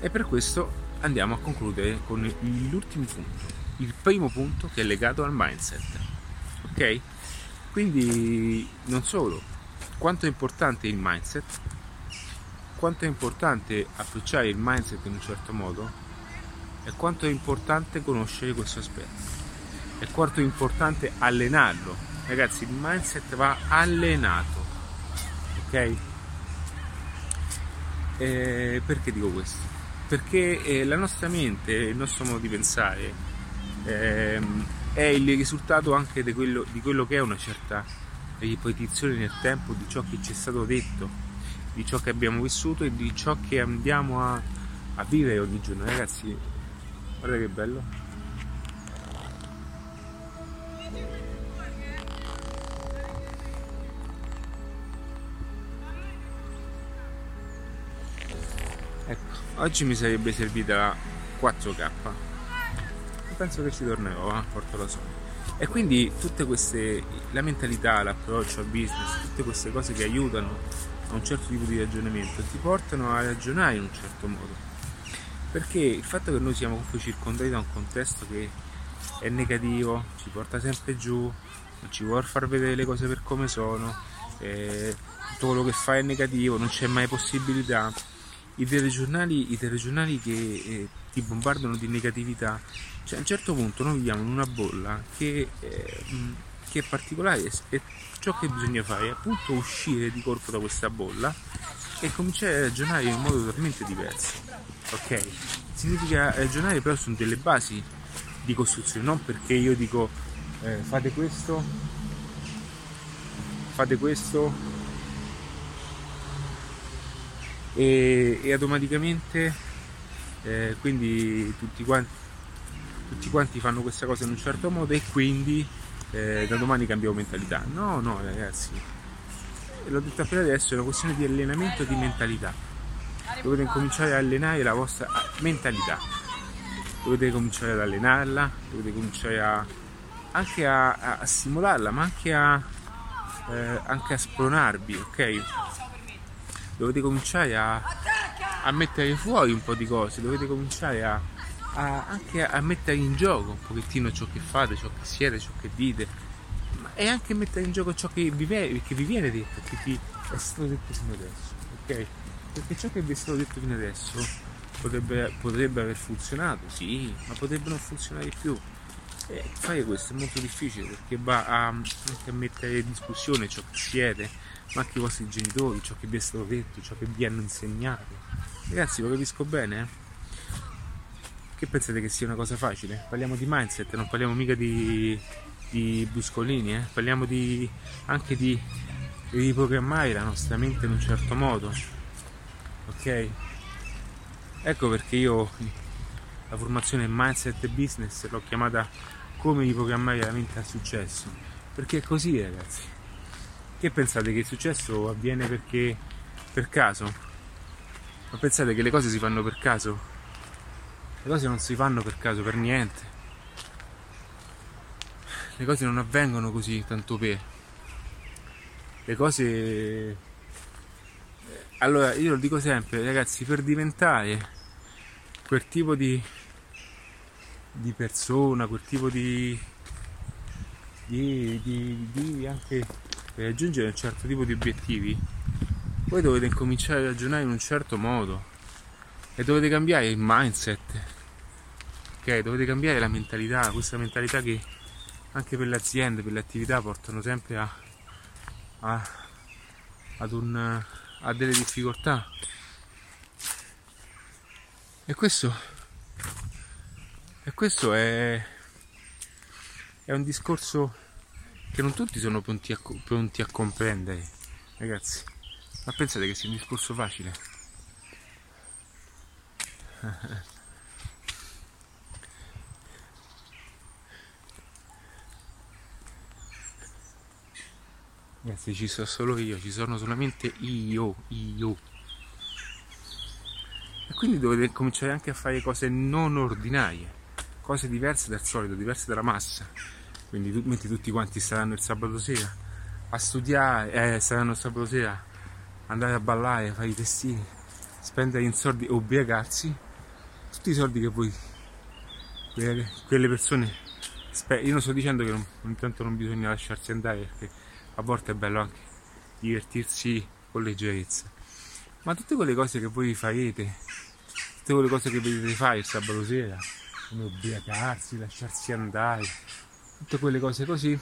E per questo andiamo a concludere con l'ultimo punto, il primo punto che è legato al mindset. Ok? Quindi non solo, quanto è importante il mindset, quanto è importante approcciare il mindset in un certo modo e quanto è importante conoscere questo aspetto e quanto è importante allenarlo. Ragazzi, il mindset va allenato, ok? Perché dico questo? Perché la nostra mente, il nostro modo di pensare è il risultato anche di quello che è una certa ripetizione nel tempo di ciò che ci è stato detto, di ciò che abbiamo vissuto e di ciò che andiamo a vivere ogni giorno. Ragazzi, guarda che bello. Ecco, oggi mi sarebbe servita la 4K. Penso che ci tornerò, porto la sola. E quindi tutte queste, la mentalità, l'approccio al business, tutte queste cose che aiutano a un certo tipo di ragionamento ti portano a ragionare in un certo modo. Perché il fatto che noi siamo comunque circondati da un contesto che è negativo, ci porta sempre giù, non ci vuol far vedere le cose per come sono, tutto quello che fa è negativo, non c'è mai possibilità. I telegiornali che ti bombardano di negatività, cioè a un certo punto noi viviamo in una bolla che è particolare e ciò che bisogna fare è appunto uscire di corpo da questa bolla e cominciare a ragionare in modo totalmente diverso, ok? Significa ragionare però su delle basi di costruzione, non perché io dico fate questo e automaticamente quindi tutti quanti fanno questa cosa in un certo modo e quindi da domani cambiamo mentalità. No ragazzi, l'ho detto appena adesso, è una questione di allenamento di mentalità. Dovete cominciare a allenare la vostra mentalità, dovete cominciare ad allenarla, dovete cominciare anche a stimolarla, ma anche a spronarvi, ok? Dovete cominciare a mettere fuori un po' di cose, dovete cominciare anche a mettere in gioco un pochettino ciò che fate, ciò che siete, ciò che dite, e anche mettere in gioco ciò che vi viene detto, che vi è stato detto fino adesso, ok? Perché ciò che vi è stato detto fino adesso potrebbe aver funzionato, sì, ma potrebbe non funzionare più. E fare questo è molto difficile perché va anche a mettere in discussione ciò che siete, ma anche i vostri genitori, ciò che vi è stato detto, ciò che vi hanno insegnato. Ragazzi, lo capisco bene? Che pensate che sia una cosa facile? Parliamo di mindset, non parliamo mica di bruscolini, parliamo anche di riprogrammare la nostra mente in un certo modo, ok? Ecco perché io la formazione mindset e business l'ho chiamata come riprogrammare la mente al successo, perché è così, ragazzi. Che pensate, che il successo avviene perché per caso? Ma pensate che le cose si fanno per caso? Le cose non si fanno per caso, per niente. Le cose non avvengono così, tanto per. Le cose... Allora, io lo dico sempre, ragazzi, per diventare quel tipo di persona, quel tipo di anche per raggiungere un certo tipo di obiettivi, voi dovete incominciare a ragionare in un certo modo e dovete cambiare il mindset, ok? Dovete cambiare la mentalità, questa mentalità che anche per le aziende, per le attività portano sempre a delle difficoltà. E questo è un discorso che non tutti sono pronti a comprendere, ragazzi. Ma pensate che sia un discorso facile? Ragazzi, ci sono solo io, ci sono solamente io. E quindi dovete cominciare anche a fare cose non ordinarie, cose diverse dal solito, diverse dalla massa. Quindi mentre tutti quanti saranno il sabato sera a studiare, saranno il sabato sera andare a ballare, fare i festini, spendere in soldi e ubriacarsi, tutti i soldi che vuoi per quelle persone. Io non sto dicendo che intanto non bisogna lasciarsi andare, perché a volte è bello anche divertirsi con leggerezza, ma tutte quelle cose che voi farete, tutte quelle cose che vedete fare il sabato sera, come ubriacarsi, lasciarsi andare, tutte quelle cose così,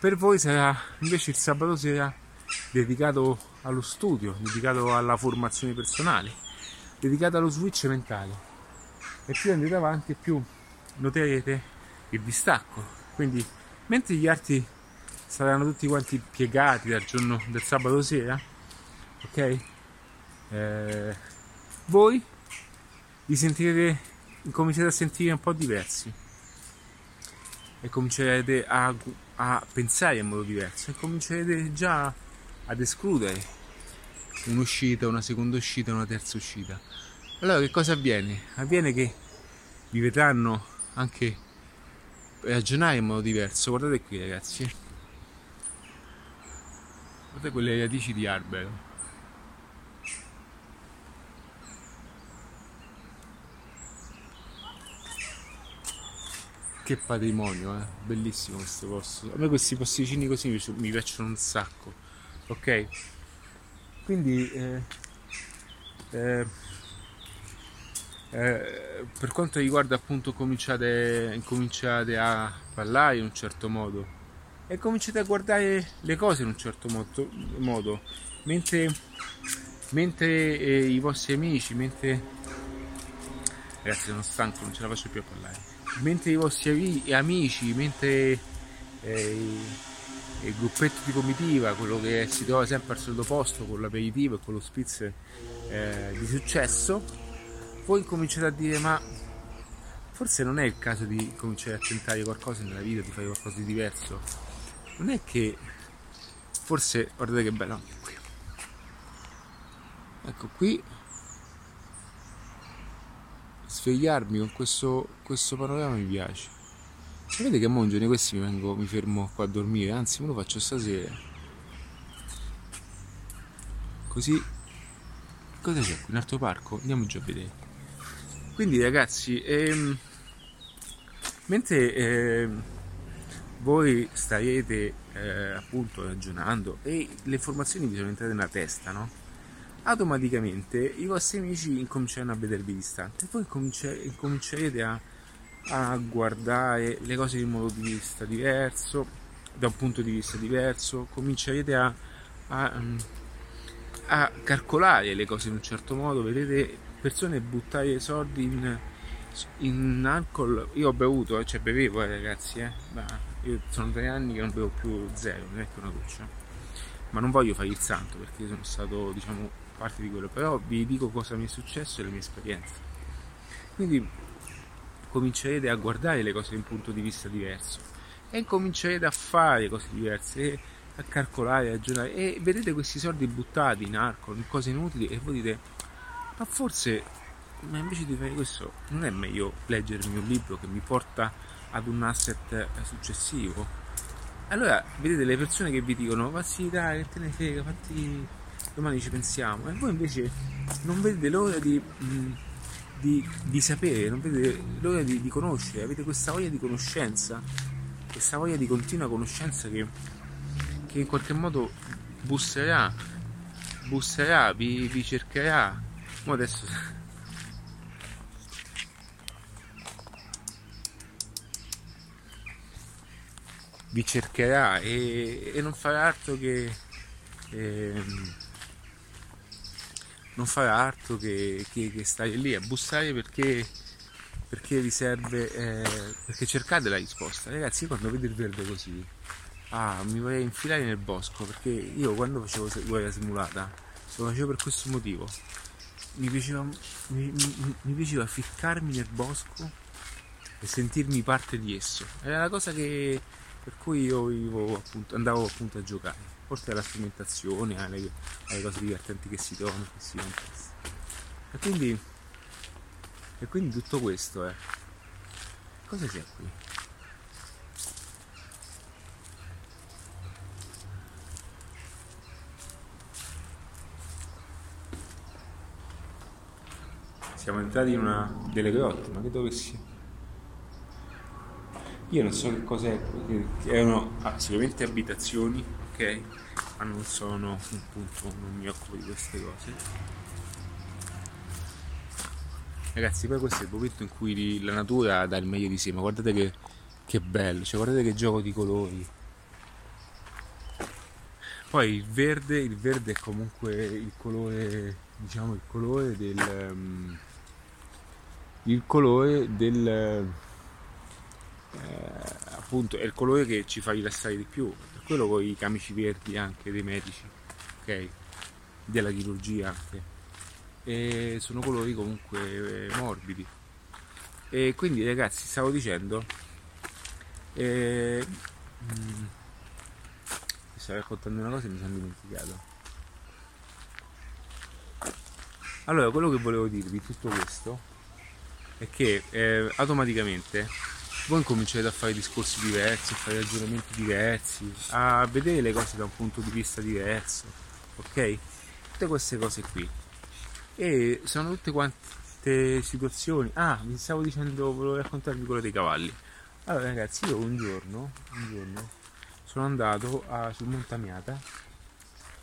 per voi sarà invece il sabato sera dedicato allo studio, dedicato alla formazione personale, dedicato allo switch mentale. E più andate avanti, più noterete il distacco. Quindi mentre gli altri saranno tutti quanti piegati dal giorno del sabato sera, ok? Voi vi sentirete, comincerete a sentire un po' diversi e comincerete a pensare in modo diverso e comincerete già ad escludere un'uscita, una seconda uscita, una terza uscita. Allora che cosa avviene? Avviene che vi vedranno anche ragionare in modo diverso. Guardate qui ragazzi, guardate quelle radici di albero, che patrimonio, eh? Bellissimo questo posto. A me questi posticini così mi piacciono un sacco, ok? Quindi per quanto riguarda appunto cominciate a parlare in un certo modo e cominciate a guardare le cose in un certo modo, mentre i vostri amici, ragazzi sono stanco, non ce la faccio più a parlare, mentre i vostri amici, mentre il gruppetto di comitiva, quello che si trova sempre al solito posto con l'aperitivo e con lo spritz di successo, voi cominciate a dire: ma forse non è il caso di cominciare a tentare qualcosa nella vita, di fare qualcosa di diverso. Non è che forse, guardate che bello anche qui, ecco qui, svegliarmi con questo panorama mi piace. Sapete che a un giorno questi mi fermo qua a dormire, anzi me lo faccio stasera. Così, cosa c'è qui? Un altro parco? Andiamo già a vedere. Quindi ragazzi, mentre voi starete appunto ragionando e le informazioni vi sono entrate nella testa, no? Automaticamente i vostri amici incominceranno a vedervi distante e voi incomincerete a guardare le cose in modo di vista diverso, da un punto di vista diverso, comincerete a calcolare le cose in un certo modo, vedete persone buttare soldi in alcol. Io ho bevuto, cioè bevevo ragazzi, ma io sono 3 anni che non bevo più, zero, non è che una goccia, ma non voglio fare il santo perché io sono stato, diciamo, parte di quello, però vi dico cosa mi è successo e le mie esperienze. Quindi comincerete a guardare le cose da un punto di vista diverso e comincerete a fare cose diverse, a calcolare, a ragionare, e vedete questi soldi buttati in alcol, in cose inutili, e voi dite: ma forse, ma invece di fare questo, non è meglio leggermi un libro che mi porta ad un asset successivo? Allora vedete le persone che vi dicono: ma sì dai, che te ne frega, fatti, domani ci pensiamo, e voi invece non vedete l'ora di sapere, non vedete l'ora di conoscere, avete questa voglia di conoscenza, questa voglia di continua conoscenza che in qualche modo busserà, vi cercherà. Adesso vi cercherà e non farà altro che stare lì a bussare perché vi serve, perché cercate la risposta. Ragazzi, io quando vedo il verde così mi vorrei infilare nel bosco, perché io quando facevo guerra simulata lo facevo per questo motivo. Mi piaceva ficcarmi nel bosco e sentirmi parte di esso. Era la cosa per cui io andavo appunto a giocare, forse alla strumentazione, alle cose divertenti che si trovano, che si contestano. E quindi tutto questo è. Cosa c'è qui? siamo entrati in una delle grotte, ma che dove sia? Io non so che cos'è, erano sicuramente abitazioni, ok? Ma non sono, appunto, non mi occupo di queste cose. Ragazzi, poi questo è il momento in cui la natura dà il meglio di sé, ma guardate che bello, cioè guardate che gioco di colori. Poi il verde è comunque il colore, diciamo, il colore del appunto è il colore che ci fa rilassare di più, per quello con i camici verdi anche dei medici, ok, della chirurgia anche, e sono colori comunque morbidi. E quindi, ragazzi, stavo dicendo, stavo raccontando una cosa e mi sono dimenticato. Allora, quello che volevo dirvi, tutto questo, è che automaticamente voi comincerete a fare discorsi diversi, a fare ragionamenti diversi, a vedere le cose da un punto di vista diverso, ok? Tutte queste cose qui. E sono tutte quante situazioni. Ah, vi stavo dicendo, volevo raccontarvi quello dei cavalli. Allora, ragazzi, io un giorno sono andato sul Monte Amiata,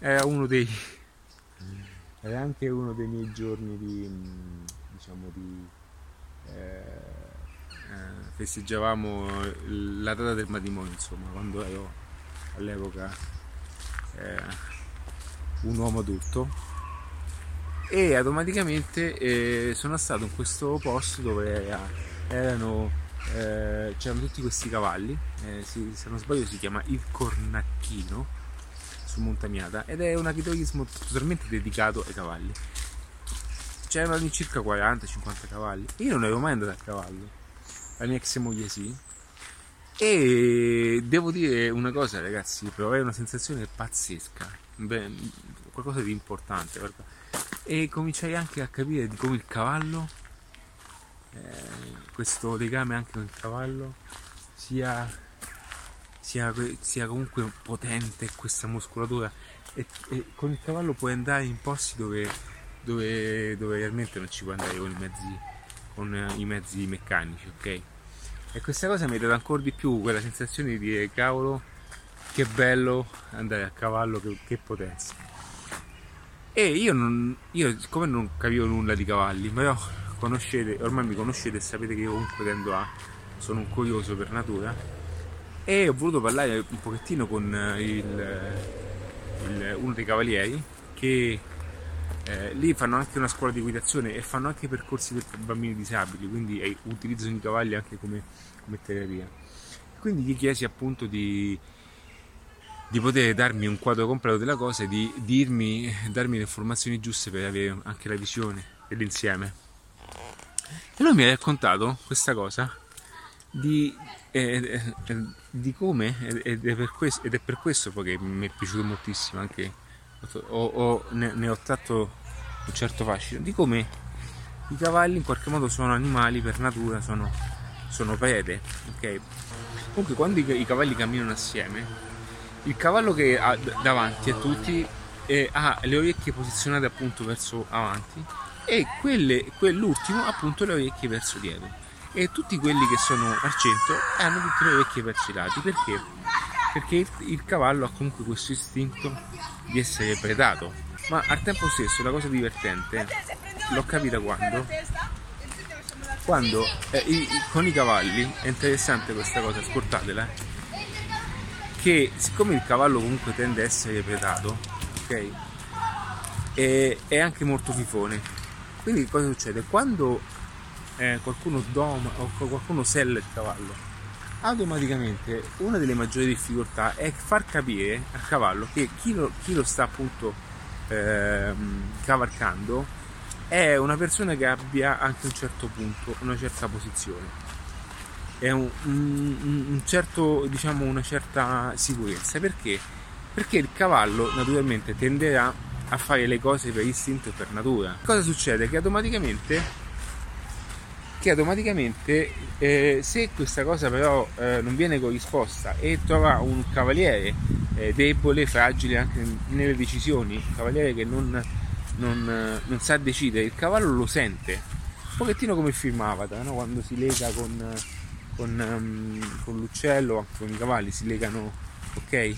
era anche uno dei miei giorni festeggiavamo la data del matrimonio, insomma, quando ero all'epoca un uomo adulto, e automaticamente sono stato in questo posto dove c'erano tutti questi cavalli, se non sbaglio si chiama Il Cornacchino su Monte Amiata, ed è un agriturismo totalmente dedicato ai cavalli. C'erano circa 40-50 cavalli. Io non avevo mai andato a cavallo, la mia ex moglie sì, e devo dire una cosa, ragazzi, provai una sensazione pazzesca, qualcosa di importante, guarda. E cominciai anche a capire di come il cavallo, questo legame anche con il cavallo sia comunque potente, questa muscolatura, e con il cavallo puoi andare in posti dove realmente non ci puoi andare con i mezzi meccanici, ok? E questa cosa mi ha dato ancora di più quella sensazione di dire: cavolo, che bello andare a cavallo, che potenza. E io siccome non capivo nulla di cavalli, però ormai mi conoscete e sapete che io comunque sono un curioso per natura, e ho voluto parlare un pochettino con uno dei cavalieri che lì fanno anche una scuola di guidazione e fanno anche percorsi per bambini disabili, quindi utilizzano i cavalli anche come terapia. Quindi gli chiesi appunto di poter darmi un quadro completo della cosa e di darmi le informazioni giuste per avere anche la visione dell'insieme. E lui mi ha raccontato questa cosa di come, ed è per questo che mi è piaciuto moltissimo, anche ne ho tratto un certo fascino, di come i cavalli in qualche modo sono animali per natura, sono prede, ok? Comunque, quando i cavalli camminano assieme, il cavallo che ha davanti a tutti ha le orecchie posizionate appunto verso avanti, e quell'ultimo appunto le orecchie verso dietro, e tutti quelli che sono al centro hanno tutte le orecchie verso i lati. Perché? Perché il cavallo ha comunque questo istinto di essere predato, ma al tempo stesso la cosa divertente l'ho capita quando con i cavalli è interessante questa cosa, ascoltatela, che siccome il cavallo comunque tende a essere predato, ok, è anche molto fifone. Quindi cosa succede? Quando qualcuno doma o qualcuno sella il cavallo, automaticamente una delle maggiori difficoltà è far capire al cavallo che chi lo sta appunto cavalcando è una persona che abbia anche un certo punto, una certa posizione, è un certo, diciamo, una certa sicurezza. Perché? Perché il cavallo naturalmente tenderà a fare le cose per istinto e per natura. Cosa succede? Che automaticamente se questa cosa però non viene corrisposta e trova un cavaliere debole, fragile anche nelle decisioni, un cavaliere che non sa decidere, il cavallo lo sente un pochettino come il film Avatar, no? Quando si lega con l'uccello, anche con i cavalli, si legano, ok,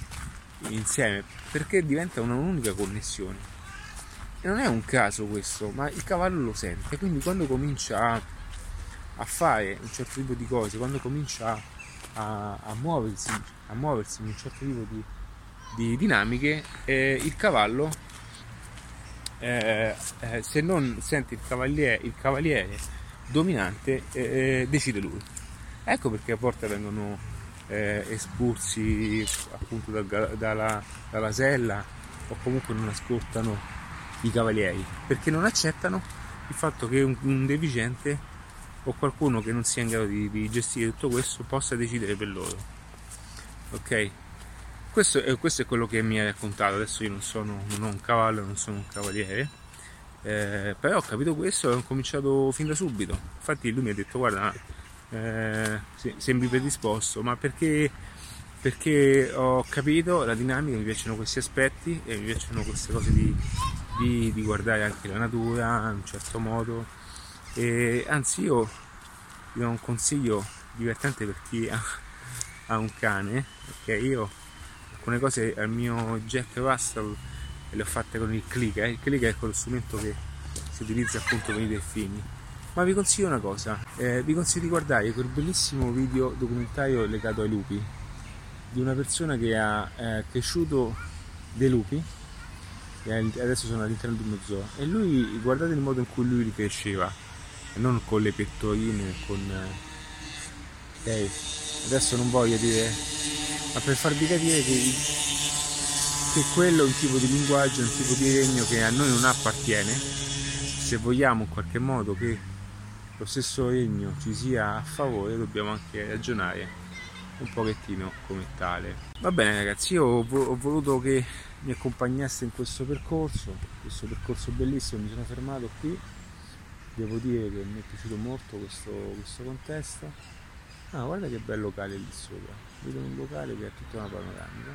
insieme, perché diventa un'unica connessione. E non è un caso questo, ma il cavallo lo sente, quindi quando comincia a fare un certo tipo di cose, quando comincia a muoversi in un certo tipo di dinamiche, il cavallo, se non sente il cavaliere dominante, decide lui. Ecco perché a volte vengono espulsi appunto dalla sella, o comunque non ascoltano i cavalieri, perché non accettano il fatto che un deficiente o qualcuno che non sia in grado di gestire tutto questo possa decidere per loro, ok? Questo è quello che mi hai raccontato. Adesso io non ho un cavallo, non sono un cavaliere, però ho capito questo e ho cominciato fin da subito. Infatti lui mi ha detto: guarda, sembri predisposto, ma perché ho capito la dinamica, mi piacciono questi aspetti e mi piacciono queste cose di guardare anche la natura in un certo modo. E anzi, io vi do un consiglio divertente per chi ha un cane, perché io alcune cose al mio Jack Russell le ho fatte con il clicker. Il clicker è quello strumento che si utilizza appunto con i delfini. Ma vi consiglio una cosa, vi consiglio di guardare quel bellissimo video documentario legato ai lupi, di una persona che ha cresciuto dei lupi e adesso sono all'interno di uno zoo, e lui, guardate il modo in cui lui li cresceva, non con le pettorine, ok, adesso non voglio dire, ma per farvi capire che quello è un tipo di linguaggio, un tipo di regno che a noi non appartiene. Se vogliamo in qualche modo che lo stesso regno ci sia a favore, dobbiamo anche ragionare un pochettino come tale. Va bene ragazzi, io ho voluto che mi accompagnasse in questo percorso bellissimo. Mi sono fermato qui. Devo dire che mi è piaciuto molto questo contesto. Ah, guarda che bel locale lì sopra. Vedo un locale che ha tutta una panoramica.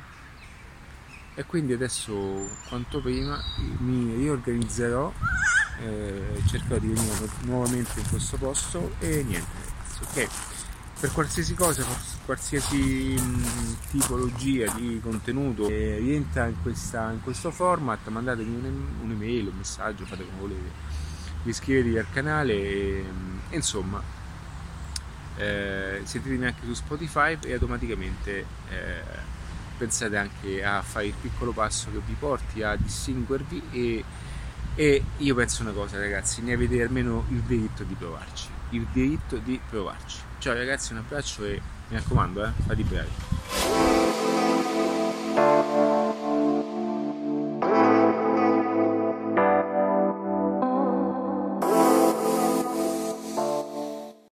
E quindi adesso, quanto prima, mi riorganizzerò, cercherò di venire nuovamente in questo posto. E niente, ok? Per qualsiasi cosa, qualsiasi tipologia di contenuto che rientra in questo format, mandatemi un'email, un messaggio, fate come volete. Iscrivetevi al canale e insomma sentitemi anche su Spotify e automaticamente pensate anche a fare il piccolo passo che vi porti a distinguervi, e io penso una cosa ragazzi, ne avete almeno il diritto di provarci. Ciao ragazzi, un abbraccio e mi raccomando, fate i bravi.